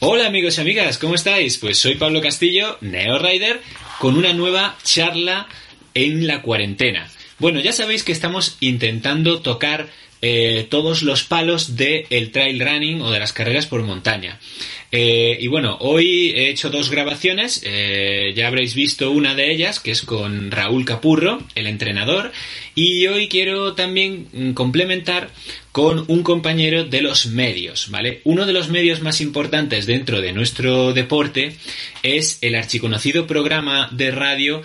Hola amigos y amigas, ¿cómo estáis? Pues soy Pablo Castillo, NeoRider, con una nueva charla en la cuarentena. Bueno, ya sabéis que estamos intentando tocar todos los palos del trail running o de las carreras por montaña. Y bueno, hoy he hecho dos grabaciones, ya habréis visto una de ellas, que es con Raúl Capurro, el entrenador, y hoy quiero también complementar con un compañero de los medios, ¿vale? Uno de los medios más importantes dentro de nuestro deporte es el archiconocido programa de radio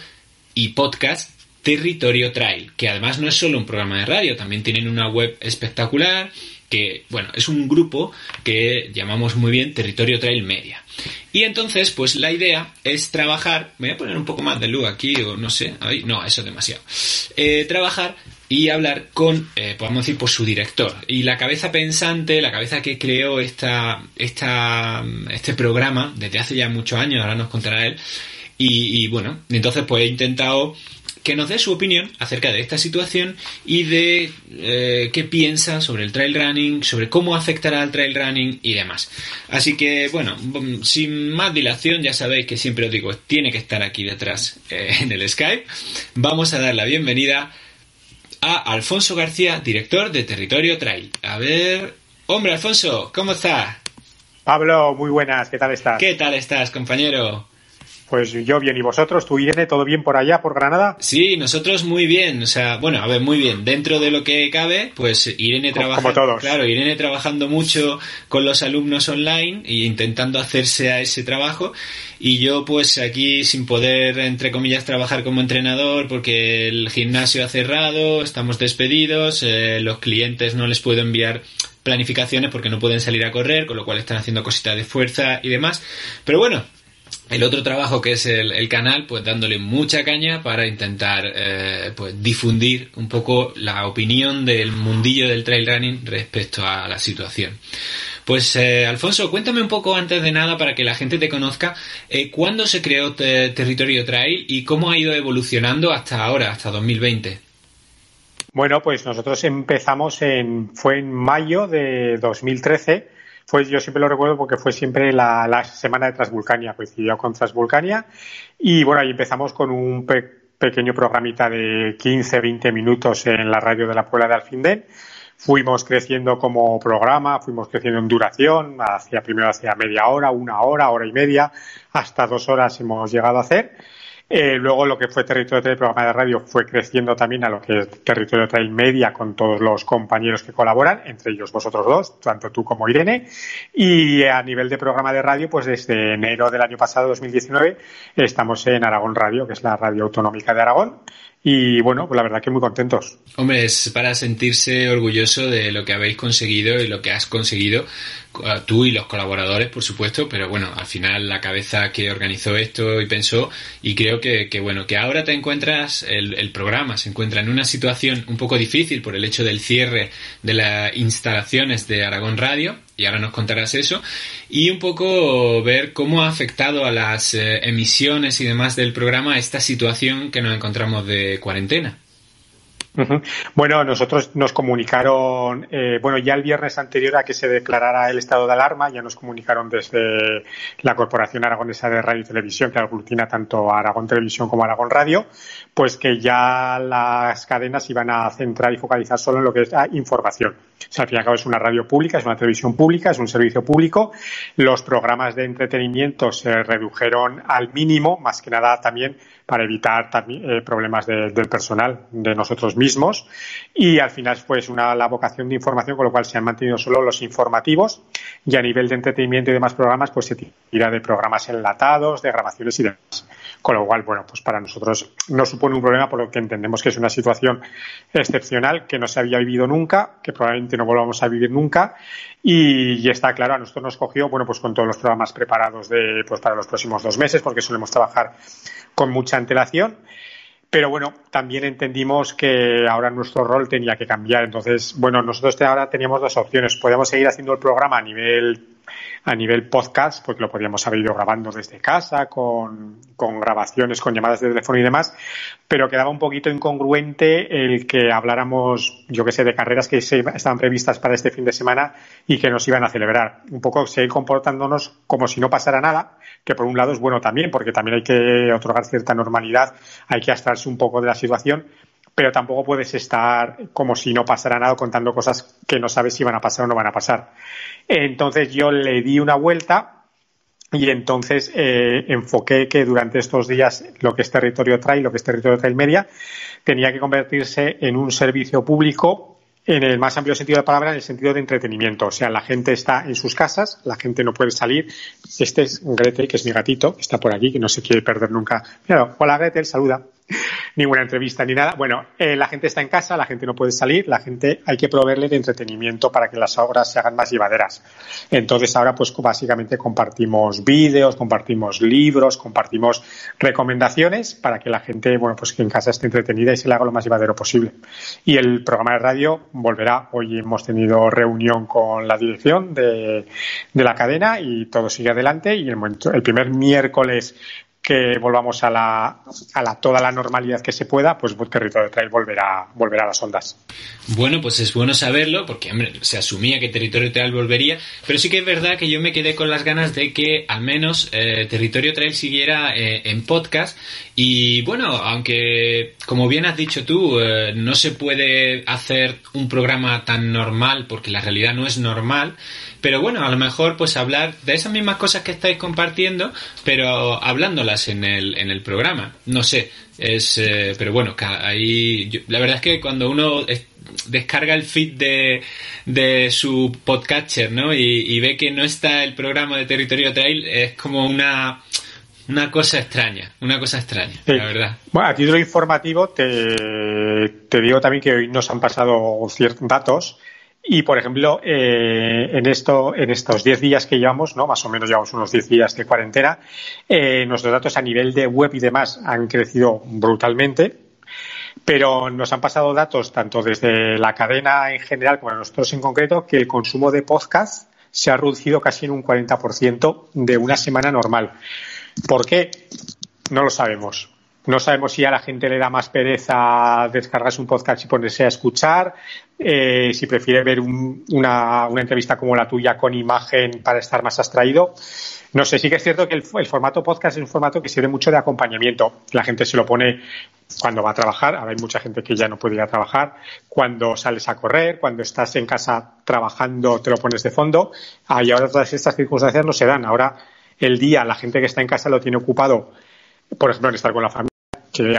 y podcast Territorio Trail, que además no es solo un programa de radio, también tienen una web espectacular, que, bueno, es un grupo que llamamos muy bien Territorio Trail Media. Y entonces, pues la idea es trabajar... Me voy a poner un poco más de luz aquí, o no sé... Ay, no, eso es demasiado. Trabajar y hablar con, podemos decir, pues su director. Y la cabeza pensante, la cabeza que creó este programa desde hace ya muchos años, ahora nos contará él. Y bueno, entonces pues he intentado que nos dé su opinión acerca de esta situación y de qué piensa sobre el trail running, sobre cómo afectará al trail running y demás. Así que, bueno, sin más dilación, ya sabéis que siempre os digo, tiene que estar aquí detrás en el Skype. Vamos a dar la bienvenida a Alfonso García, director de Territorio Trail. A ver... Hombre, Alfonso, ¿cómo estás? Pablo, muy buenas, ¿qué tal estás? ¿Qué tal estás, compañero? Pues yo bien, ¿y vosotros? ¿Tú, Irene? ¿Todo bien por allá, por Granada? Sí, nosotros muy bien, o sea, bueno, a ver, muy bien. Dentro de lo que cabe, pues Irene trabajando... Como todos. Claro, Irene trabajando mucho con los alumnos online e intentando hacerse a ese trabajo. Y yo, pues aquí, sin poder, entre comillas, trabajar como entrenador porque el gimnasio ha cerrado, estamos despedidos, los clientes no les puedo enviar... planificaciones porque no pueden salir a correr, con lo cual están haciendo cositas de fuerza y demás. Pero bueno... El otro trabajo que es el canal, pues dándole mucha caña para intentar pues difundir un poco la opinión del mundillo del trail running respecto a la situación. Pues Alfonso, cuéntame un poco antes de nada para que la gente te conozca, ¿cuándo se creó Territorio Trail y cómo ha ido evolucionando hasta ahora, hasta 2020? Bueno, pues nosotros empezamos fue en mayo de 2013. Pues yo siempre lo recuerdo porque fue siempre la semana de Transvulcania, coincidió con Transvulcania y bueno, ahí empezamos con un pequeño programita de 15-20 minutos en la radio de la Puebla de Alfindén. Fuimos creciendo como programa, fuimos creciendo en duración, primero hacia media hora, una hora, hora y media, hasta 2 horas hemos llegado a hacer. Luego lo que fue Territorio Trail, programa de radio, fue creciendo también a lo que es Territorio Trail Media con todos los compañeros que colaboran, entre ellos vosotros dos, tanto tú como Irene. Y a nivel de programa de radio, pues desde enero del año pasado, 2019, estamos en Aragón Radio, que es la radio autonómica de Aragón. Y bueno, pues la verdad que muy contentos. Hombre, es para sentirse orgulloso de lo que habéis conseguido y lo que has conseguido tú y los colaboradores, por supuesto, pero bueno, al final la cabeza que organizó esto y pensó, y creo que bueno, que ahora te encuentras, el programa se encuentra en una situación un poco difícil por el hecho del cierre de las instalaciones de Aragón Radio, y ahora nos contarás eso, y un poco ver cómo ha afectado a las emisiones y demás del programa esta situación que nos encontramos de cuarentena. Uh-huh. Bueno, nosotros nos comunicaron, ya el viernes anterior a que se declarara el estado de alarma, ya nos comunicaron desde la Corporación Aragonesa de Radio y Televisión, que aglutina tanto a Aragón Televisión como a Aragón Radio, pues que ya las cadenas iban a centrar y focalizar solo en lo que es información. O sea, al fin y al cabo es una radio pública, es una televisión pública, es un servicio público. Los programas de entretenimiento se redujeron al mínimo, más que nada también para evitar problemas del personal, de nosotros mismos. Y al final pues la vocación de información, con lo cual se han mantenido solo los informativos. Y a nivel de entretenimiento y demás programas, pues se tira de programas enlatados, de grabaciones y demás. con lo cual, bueno, pues para nosotros no supone un problema, por lo que entendemos que es una situación excepcional, que no se había vivido nunca, que probablemente no volvamos a vivir nunca, y está claro, a nosotros nos cogió, bueno, pues con todos los programas preparados de, pues para los próximos 2 meses, porque solemos trabajar con mucha antelación. Pero bueno, también entendimos que ahora nuestro rol tenía que cambiar. Entonces, bueno, nosotros ahora teníamos 2 opciones. Podíamos seguir haciendo el programa a nivel podcast, porque lo podíamos haber ido grabando desde casa, con grabaciones, con llamadas de teléfono y demás, pero quedaba un poquito incongruente el que habláramos, yo que sé, de carreras que estaban previstas para este fin de semana y que nos iban a celebrar. Un poco seguir comportándonos como si no pasara nada, que por un lado es bueno también, porque también hay que otorgar cierta normalidad, hay que abstraerse un poco de la situación, pero tampoco puedes estar como si no pasara nada contando cosas que no sabes si van a pasar o no van a pasar. Entonces yo le di una vuelta y entonces enfoqué que durante estos días lo que es Territorio Trail, lo que es Territorio Trail Media, tenía que convertirse en un servicio público en el más amplio sentido de la palabra, en el sentido de entretenimiento. O sea, la gente está en sus casas, la gente no puede salir. Este es Gretel, que es mi gatito, que está por aquí, que no se quiere perder nunca. Mira, hola Gretel, saluda. Ninguna entrevista ni nada. Bueno, la gente está en casa, la gente no puede salir, la gente hay que proveerle de entretenimiento para que las obras se hagan más llevaderas. Entonces ahora pues básicamente compartimos vídeos, compartimos libros, compartimos recomendaciones para que la gente, bueno, pues que en casa esté entretenida y se le haga lo más llevadero posible. Y el programa de radio volverá. Hoy hemos tenido reunión con la dirección de la cadena y todo sigue adelante, y el primer miércoles que volvamos a toda la normalidad que se pueda, pues Territorio Trail volverá a las ondas. Bueno, pues es bueno saberlo, porque hombre, se asumía que Territorio Trail volvería, pero sí que es verdad que yo me quedé con las ganas de que al menos Territorio Trail siguiera en podcast. Y bueno, aunque como bien has dicho tú, no se puede hacer un programa tan normal porque la realidad no es normal, pero bueno, a lo mejor pues hablar de esas mismas cosas que estáis compartiendo, pero hablándolas en el programa, no sé, es pero bueno, ahí la verdad es que cuando uno descarga el feed de su podcatcher, ¿no? Y ve que no está el programa de Territorio Trail, es como una cosa extraña, sí. La verdad. Bueno, a título informativo te digo también que hoy nos han pasado ciertos datos y, por ejemplo, en estos 10 días que llevamos, ¿no? Más o menos llevamos unos 10 días de cuarentena, nuestros datos a nivel de web y demás han crecido brutalmente. Pero nos han pasado datos tanto desde la cadena en general como a nosotros en concreto, que el consumo de podcast se ha reducido casi en un 40% de una semana normal. ¿Por qué? No lo sabemos. No sabemos si a la gente le da más pereza descargarse un podcast y ponerse a escuchar, si prefiere ver una entrevista como la tuya con imagen para estar más abstraído. No sé, sí que es cierto que el formato podcast es un formato que sirve mucho de acompañamiento. La gente se lo pone cuando va a trabajar. Ahora hay mucha gente que ya no puede ir a trabajar. Cuando sales a correr, cuando estás en casa trabajando, te lo pones de fondo. Y ahora todas estas circunstancias no se dan. Ahora el día, la gente que está en casa lo tiene ocupado, por ejemplo, en estar con la familia, que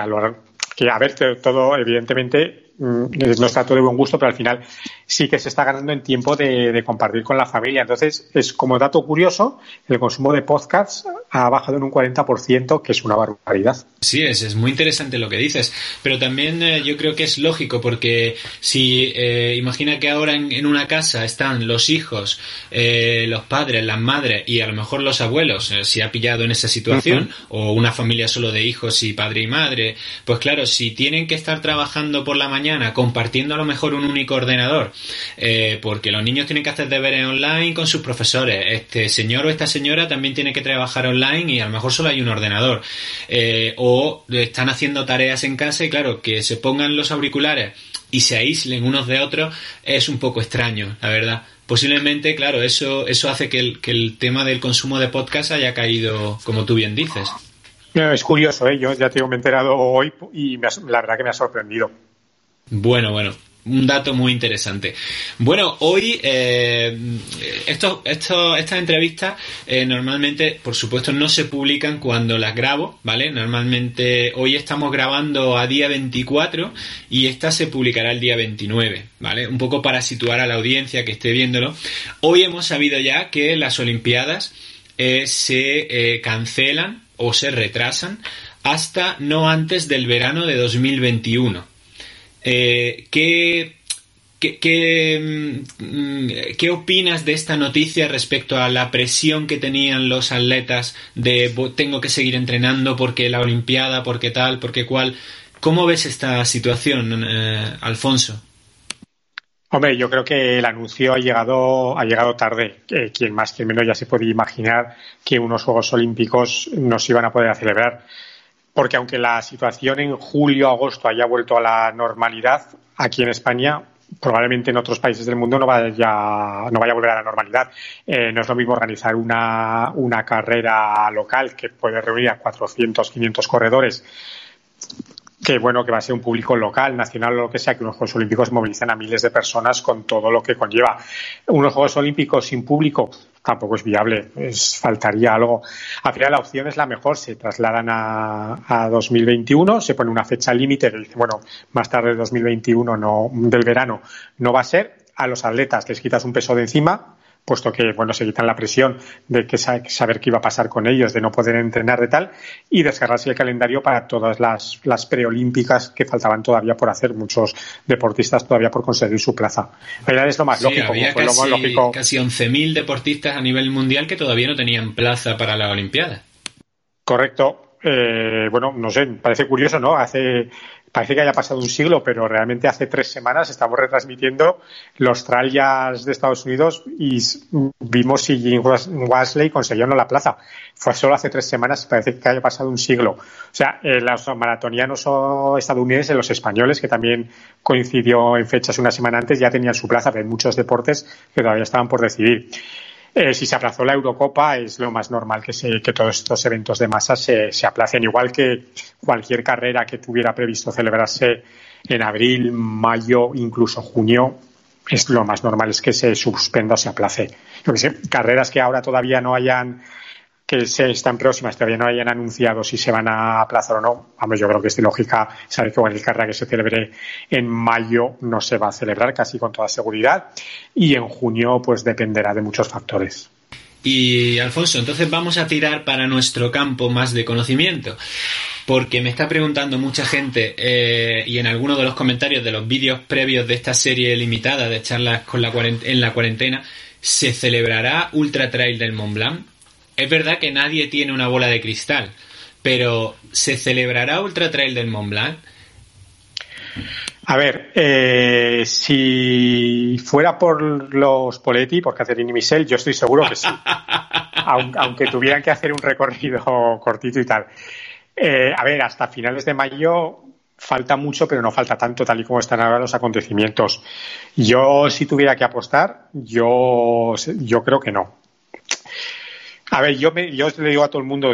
a ver, todo evidentemente no está todo de buen gusto, pero al final sí que se está ganando en tiempo de compartir con la familia. Entonces, es como dato curioso, el consumo de podcasts ha bajado en un 40%, que es una barbaridad. Sí, es muy interesante lo que dices, pero también yo creo que es lógico, porque si imagina que ahora en una casa están los hijos, los padres, las madres y a lo mejor los abuelos, si ha pillado en esa situación, uh-huh. O una familia solo de hijos y padre y madre, pues claro, si tienen que estar trabajando por la mañana compartiendo a lo mejor un único ordenador, porque los niños tienen que hacer deberes online con sus profesores, este señor o esta señora también tiene que trabajar online y a lo mejor solo hay un ordenador, o están haciendo tareas en casa y claro, que se pongan los auriculares y se aíslen unos de otros es un poco extraño, la verdad. Posiblemente, claro, eso hace que el tema del consumo de podcast haya caído, como tú bien dices. No, es curioso, yo ya me he enterado hoy y la verdad que me ha sorprendido. Bueno, un dato muy interesante. Bueno, hoy estas entrevistas normalmente, por supuesto, no se publican cuando las grabo, ¿vale? Normalmente hoy estamos grabando a día 24 y esta se publicará el día 29, ¿vale? Un poco para situar a la audiencia que esté viéndolo. Hoy hemos sabido ya que las Olimpiadas se cancelan o se retrasan hasta no antes del verano de 2021. ¿Qué opinas de esta noticia respecto a la presión que tenían los atletas de tengo que seguir entrenando porque la Olimpiada, porque tal, porque cual? ¿Cómo ves esta situación, Alfonso? Hombre, yo creo que el anuncio ha llegado tarde. Quien más, quien menos ya se podía imaginar que unos Juegos Olímpicos no se iban a poder celebrar. Porque aunque la situación en julio-agosto haya vuelto a la normalidad, aquí en España, probablemente en otros países del mundo no vaya a volver a la normalidad. No es lo mismo organizar una carrera local que puede reunir a 400, 500 corredores, que bueno, que va a ser un público local, nacional o lo que sea, que unos Juegos Olímpicos movilizan a miles de personas con todo lo que conlleva. Unos Juegos Olímpicos sin público tampoco es viable, faltaría algo. Al final la opción es la mejor, se trasladan a 2021, se pone una fecha límite, que dice, bueno, más tarde de 2021, no, del verano, no va a ser. A los atletas les quitas un peso de encima, puesto que bueno, se quitan la presión de que saber qué iba a pasar con ellos, de no poder entrenar, de tal, y descargarse el calendario para todas las preolímpicas que faltaban todavía por hacer, muchos deportistas todavía por conseguir su plaza. Pero es lo más lógico. Había casi 11.000 deportistas a nivel mundial que todavía no tenían plaza para la Olimpiada. Correcto. Bueno, no sé, parece curioso, ¿no? Parece que haya pasado un siglo, pero realmente hace 3 semanas estamos retransmitiendo los trials de Estados Unidos y vimos si Jim Wesley conseguía o no la plaza. Fue solo hace 3 semanas, parece que haya pasado un siglo. O sea, los maratonianos estadounidenses, los españoles, que también coincidió en fechas una semana antes, ya tenían su plaza, pero hay muchos deportes que todavía estaban por decidir. Si se aplazó la Eurocopa, es lo más normal que todos estos eventos de masa se aplacen, igual que cualquier carrera que tuviera previsto celebrarse en abril, mayo, incluso junio, es lo más normal es que se suspenda o se aplace. Yo que sé, carreras que ahora todavía no hayan, que se están próximas, todavía no hayan anunciado si se van a aplazar o no. Vamos, yo creo que es de lógica saber que cualquier carrera que se celebre en mayo no se va a celebrar casi con toda seguridad, y en junio pues dependerá de muchos factores. Y Alfonso, entonces vamos a tirar para nuestro campo más de conocimiento, porque me está preguntando mucha gente y en alguno de los comentarios de los vídeos previos de esta serie limitada de charlas en la cuarentena, ¿se celebrará Ultra Trail del Mont Blanc? Es verdad que nadie tiene una bola de cristal, pero ¿se celebrará Ultra Trail del Mont Blanc? A ver, si fuera por los Poletti, por Caterini y Michel, yo estoy seguro que sí. Aunque tuvieran que hacer un recorrido cortito y tal. A ver, hasta finales de mayo falta mucho, pero no falta tanto, tal y como están ahora los acontecimientos. Yo, si tuviera que apostar, yo creo que no. A ver, yo le digo a todo el mundo,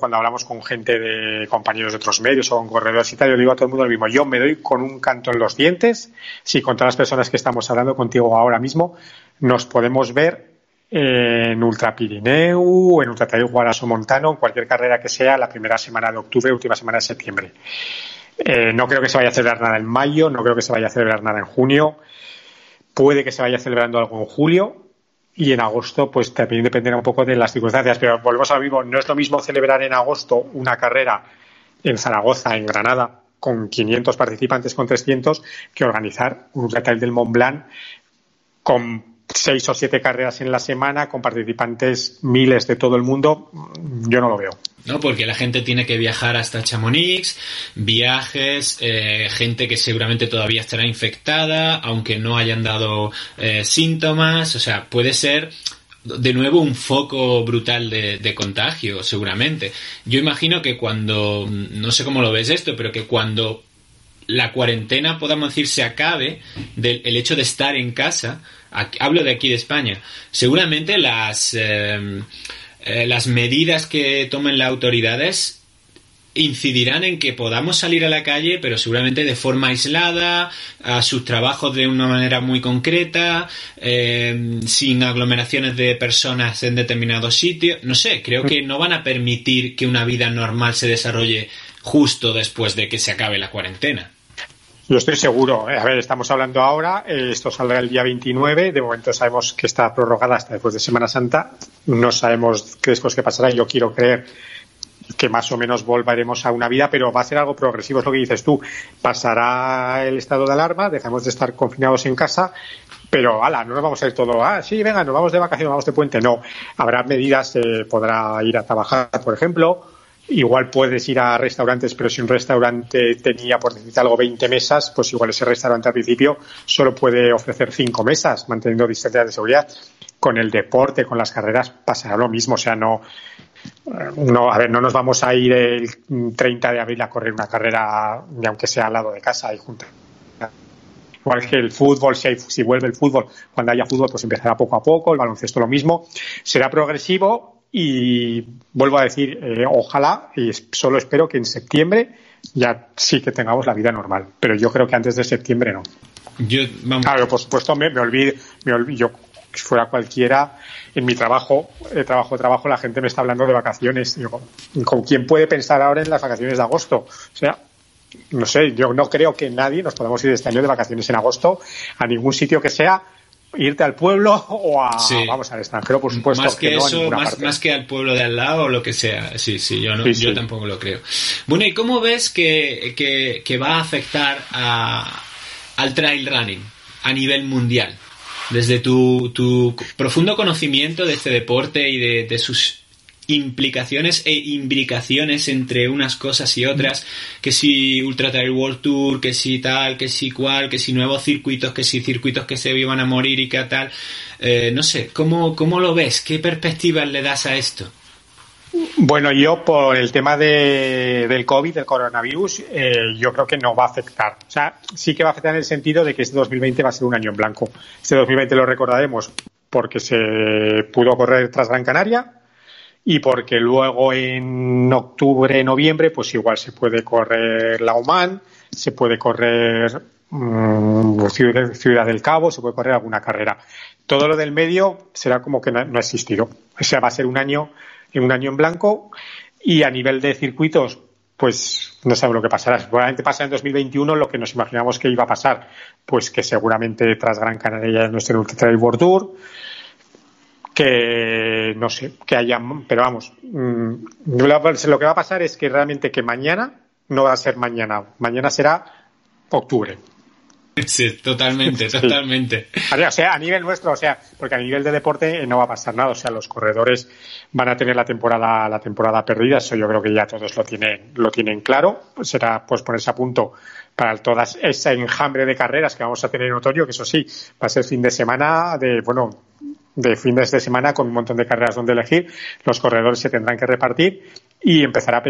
cuando hablamos con gente de compañeros de otros medios o con corredores y tal, yo le digo a todo el mundo lo mismo. Yo me doy con un canto en los dientes si con todas las personas que estamos hablando contigo ahora mismo nos podemos ver en Ultra Pirineu, en Ultra Trail Guara Somontano, en cualquier carrera que sea, la primera semana de octubre, última semana de septiembre. No creo que se vaya a celebrar nada en mayo, no creo que se vaya a celebrar nada en junio. Puede que se vaya celebrando algo en julio. Y en agosto, pues también dependerá un poco de las circunstancias. Pero volvemos a lo mismo. No es lo mismo celebrar en agosto una carrera en Zaragoza, en Granada, con 500 participantes, con 300, que organizar un Ultra Trail del Mont Blanc con 6 o 7 carreras en la semana, con participantes miles de todo el mundo. Yo no lo veo. No, porque la gente tiene que viajar hasta Chamonix, viajes, gente que seguramente todavía estará infectada, aunque no hayan dado síntomas. O sea, puede ser de nuevo un foco brutal de contagio, seguramente. Yo imagino que cuando, no sé cómo lo ves esto, pero que cuando la cuarentena, podamos decir, se acabe, el hecho de estar en casa, hablo de aquí de España, seguramente las medidas que tomen las autoridades incidirán en que podamos salir a la calle, pero seguramente de forma aislada, a sus trabajos de una manera muy concreta, sin aglomeraciones de personas en determinados sitios. No sé, creo que no van a permitir que una vida normal se desarrolle justo después de que se acabe la cuarentena. Yo estoy seguro. A ver, estamos hablando ahora, esto saldrá el día 29, de momento sabemos que está prorrogada hasta después de Semana Santa, no sabemos qué después que pasará, yo quiero creer que más o menos volveremos a una vida, pero va a ser algo progresivo, es lo que dices tú. Pasará el estado de alarma, dejamos de estar confinados en casa, pero ala, no nos vamos a ir todo, sí, venga, nos vamos de vacaciones, vamos de puente, no. Habrá medidas, podrá ir a trabajar, por ejemplo, igual puedes ir a restaurantes, pero si un restaurante tenía, por decir algo, 20 mesas, pues igual ese restaurante al principio solo puede ofrecer 5 mesas, manteniendo distancias de seguridad. Con el deporte, con las carreras, pasará lo mismo, o sea, no nos vamos a ir el 30 de abril a correr una carrera, ni aunque sea al lado de casa y juntos. Igual que el fútbol, si vuelve el fútbol, cuando haya fútbol, pues empezará poco a poco, el baloncesto lo mismo, será progresivo y vuelvo a decir, ojalá, y solo espero que en septiembre ya sí que tengamos la vida normal, pero yo creo que antes de septiembre no. Claro, por supuesto, me olvido, si fuera cualquiera, en mi trabajo, la gente me está hablando de vacaciones. Digo, ¿con quién puede pensar ahora en las vacaciones de agosto? O sea, no sé, yo no creo que nadie nos podamos ir este año de vacaciones en agosto a ningún sitio que sea irte al pueblo o a, sí, vamos, al extranjero, por supuesto. Más que no, eso, más que al pueblo de al lado o lo que sea. Sí, yo no, sí, yo sí. Tampoco lo creo. Bueno, ¿y cómo ves que va a afectar al trail running a nivel mundial? Desde tu profundo conocimiento de este deporte y de sus implicaciones e imbricaciones entre unas cosas y otras, que si Ultra Trail World Tour, que si tal, que si cual, que si nuevos circuitos, que si circuitos que se iban a morir y que tal, no sé, ¿cómo lo ves? ¿Qué perspectivas le das a esto? Bueno, yo por el tema del COVID, del coronavirus, yo creo que no va a afectar. O sea, sí que va a afectar en el sentido de que este 2020 va a ser un año en blanco. Este 2020 lo recordaremos porque se pudo correr tras Gran Canaria y porque luego en octubre, noviembre, pues igual se puede correr la Oman, se puede correr Ciudad del Cabo, se puede correr alguna carrera. Todo lo del medio será como que no ha existido. O sea, va a ser un año en blanco, y a nivel de circuitos, pues no sabemos lo que pasará. Seguramente pasa en 2021 lo que nos imaginamos que iba a pasar, pues que seguramente tras Gran Canaria nuestro Ultra Trail World Tour, que no sé, que haya, pero vamos, lo que va a pasar es que realmente que mañana no va a ser mañana será octubre. Sí, totalmente. Sí. O sea, a nivel nuestro, o sea, porque a nivel de deporte no va a pasar nada, o sea, los corredores van a tener la temporada perdida, eso yo creo que ya todos lo tienen claro, será pues ponerse a punto para todas ese enjambre de carreras que vamos a tener en otoño, que eso sí, va a ser fin de semana con un montón de carreras donde elegir, los corredores se tendrán que repartir y empezar a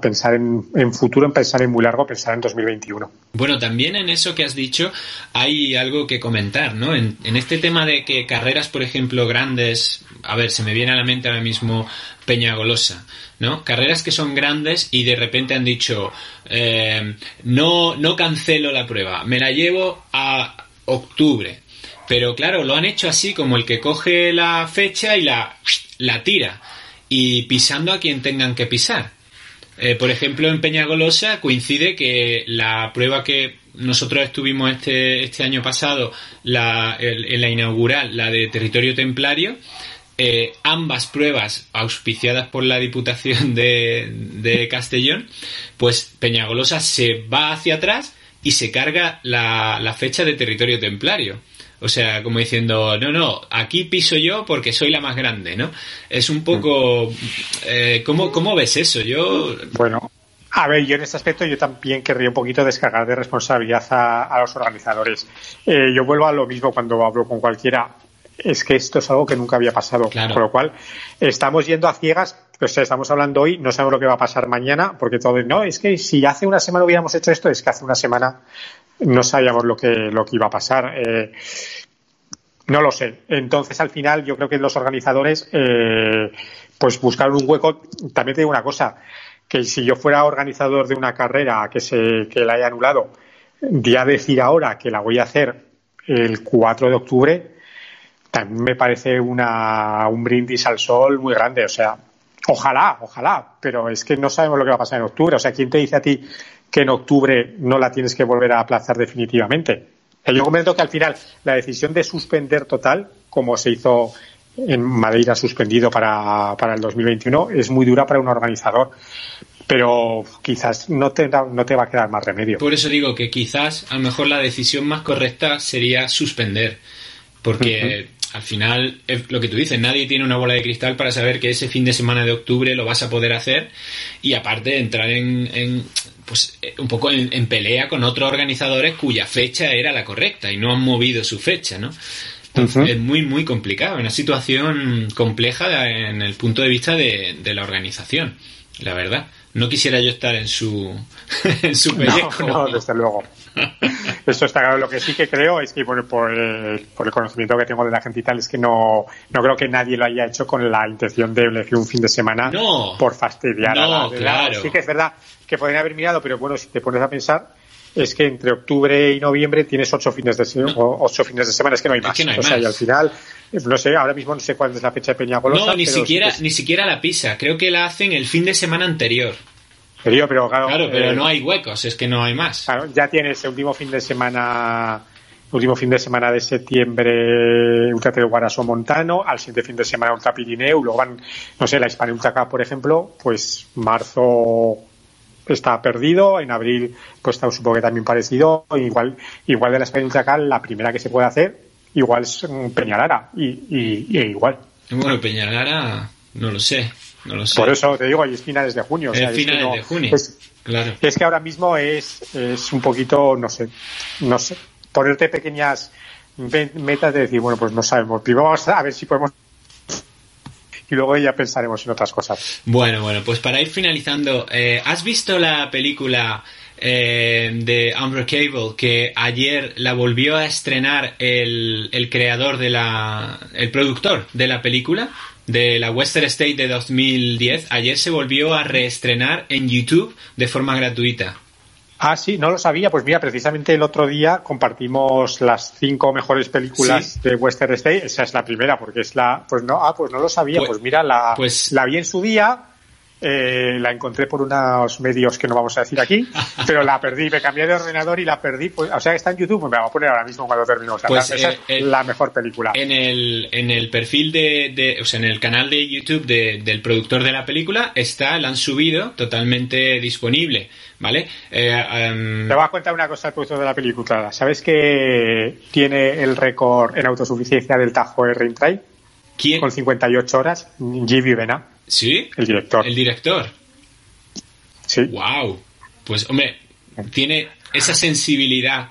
pensar en futuro, en pensar en muy largo, pensar en 2021. Bueno, también en eso que has dicho hay algo que comentar, ¿no? En este tema de que carreras, por ejemplo, grandes, a ver, se me viene a la mente ahora mismo Peñagolosa, ¿no? Carreras que son grandes y de repente han dicho no cancelo la prueba, me la llevo a octubre. Pero claro, lo han hecho así, como el que coge la fecha y la tira, y pisando a quien tengan que pisar. Por ejemplo, en Peñagolosa coincide que la prueba que nosotros estuvimos este año pasado, la inaugural, la de Territorio Templario, ambas pruebas auspiciadas por la Diputación de Castellón, pues Peñagolosa se va hacia atrás y se carga la fecha de Territorio Templario. O sea, como diciendo, no, aquí piso yo porque soy la más grande, ¿no? Es un poco... ¿cómo ves eso? Bueno, a ver, yo en este aspecto yo también querría un poquito descargar de responsabilidad a los organizadores. Yo vuelvo a lo mismo cuando hablo con cualquiera. Es que esto es algo que nunca había pasado. Claro. Con lo cual, estamos yendo a ciegas. O sea, estamos hablando hoy, no sabemos lo que va a pasar mañana, porque todo... No, es que si hace una semana hubiéramos hecho esto, es que hace una semana... no sabíamos lo que iba a pasar, no lo sé. Entonces al final yo creo que los organizadores pues buscaron un hueco. También te digo una cosa, que si yo fuera organizador de una carrera que la haya anulado, ya decir ahora que la voy a hacer el 4 de octubre también me parece un brindis al sol muy grande. O sea, ojalá, pero es que no sabemos lo que va a pasar en octubre. O sea, ¿quién te dice a ti que en octubre no la tienes que volver a aplazar definitivamente? Yo comento que al final la decisión de suspender total, como se hizo en Madeira suspendido para el 2021 es muy dura para un organizador, pero quizás no te va a quedar más remedio. Por eso digo que quizás a lo mejor la decisión más correcta sería suspender, porque al final es lo que tú dices, nadie tiene una bola de cristal para saber que ese fin de semana de octubre lo vas a poder hacer, y aparte entrar en pues un poco en pelea con otros organizadores cuya fecha era la correcta y no han movido su fecha, ¿no? Es muy, muy complicado, una situación compleja en el punto de vista de la organización, la verdad. No quisiera yo estar en su pellejo. No, desde luego. Esto está claro. Lo que sí que creo es que, bueno, por el conocimiento que tengo de la gente y tal, es que no creo que nadie lo haya hecho con la intención de elegir un fin de semana por fastidiar a la claro. Sí que es verdad que podrían haber mirado, pero bueno, si te pones a pensar, es que entre octubre y noviembre tienes 8 fines de semana, es que no hay más. Es que no hay más. Sea, y al final, no sé, ahora mismo no sé cuál es la fecha de Peñagolosa. No, ni siquiera la pisa, creo que la hacen el fin de semana anterior. Pero claro, pero no hay huecos, es que no hay más. Claro, ya tienes el último fin de semana de septiembre Ultra Trail Guara Somontano, al siguiente fin de semana Ultra Pirineu, luego van, no sé, la Hispania Ultra Trail, por ejemplo, pues marzo está perdido, en abril pues supongo que también parecido, igual de la experiencia acá, la primera que se puede hacer igual es Peñalara y igual. Bueno, Peñalara no lo sé. Por eso te digo, y es finales de junio. Es finales de junio, claro. Es que ahora mismo es un poquito, no sé, ponerte pequeñas metas de decir, bueno, pues no sabemos, primero vamos a ver si podemos, y luego ya pensaremos en otras cosas. Bueno, pues para ir finalizando, ¿has visto la película de Unbreakable, que ayer la volvió a estrenar el creador el productor de la película, de la Western State de 2010? Ayer se volvió a reestrenar en YouTube de forma gratuita. Ah, sí, no lo sabía. Pues mira, precisamente el otro día compartimos las 5 mejores películas de Western State. Esa es la primera, porque es la... Pues no lo sabía. Pues mira, la vi en su día, la encontré por unos medios que no vamos a decir aquí, pero la perdí. Me cambié de ordenador y la perdí. Pues, o sea, que está en YouTube. Me la voy a poner ahora mismo cuando terminemos. Pues esa es la mejor película. En el perfil o sea, en el canal de YouTube del productor de la película la han subido totalmente disponible. ¿Vale? Te voy a contar una cosa al productor de la película. ¿Sabes que tiene el récord en autosuficiencia del Tajo de Rintry? ¿Quién? Con 58 horas, Jibby Vena. ¿Sí? El director. Sí. ¡Wow! Pues, hombre, tiene esa sensibilidad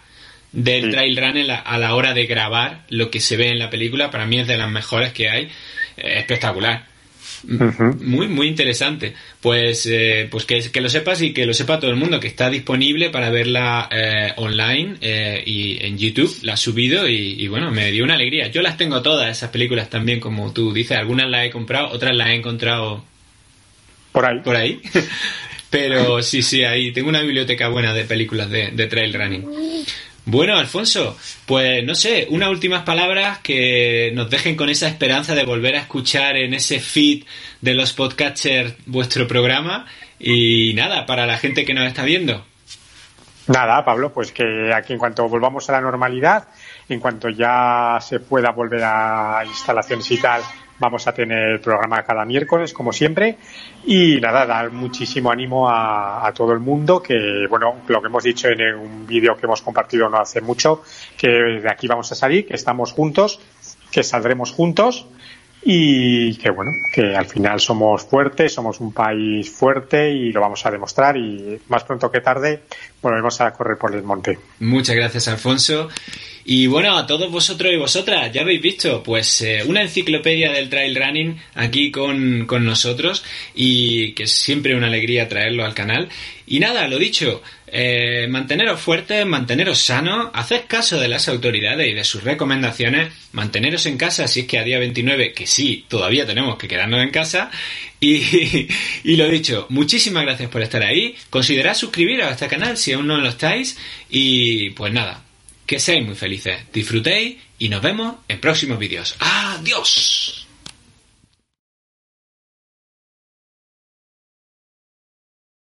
del trail run a la hora de grabar lo que se ve en la película. Para mí es de las mejores que hay. Espectacular. Muy, muy interesante. Pues que lo sepas, y que lo sepa todo el mundo, que está disponible para verla online y en YouTube. La ha subido y bueno, me dio una alegría. Yo las tengo todas esas películas también, como tú dices. Algunas las he comprado, otras las he encontrado por ahí. Pero sí, ahí tengo una biblioteca buena de películas de trail running. Bueno, Alfonso, pues no sé, unas últimas palabras que nos dejen con esa esperanza de volver a escuchar en ese feed de los podcasters vuestro programa. Y nada, para la gente que nos está viendo. Nada, Pablo, pues que aquí en cuanto volvamos a la normalidad, en cuanto ya se pueda volver a instalaciones y tal, vamos a tener programa cada miércoles, como siempre. Y nada, dar muchísimo ánimo a todo el mundo, que bueno, lo que hemos dicho en un vídeo que hemos compartido no hace mucho, que de aquí vamos a salir, que estamos juntos, que saldremos juntos, y que bueno, que al final somos fuertes, somos un país fuerte y lo vamos a demostrar, y más pronto que tarde volvemos a correr por el monte. Muchas gracias, Alfonso. Y bueno, a todos vosotros y vosotras, ya habéis visto, pues una enciclopedia del trail running aquí con nosotros, y que es siempre una alegría traerlo al canal. Y nada, lo dicho, manteneros fuertes, manteneros sanos, haced caso de las autoridades y de sus recomendaciones, manteneros en casa si es que a día 29, que sí, todavía tenemos que quedarnos en casa. Y lo dicho, muchísimas gracias por estar ahí. Considerad suscribiros a este canal si aún no lo estáis, y pues nada, que seáis muy felices, disfrutéis y nos vemos en próximos vídeos. ¡Adiós!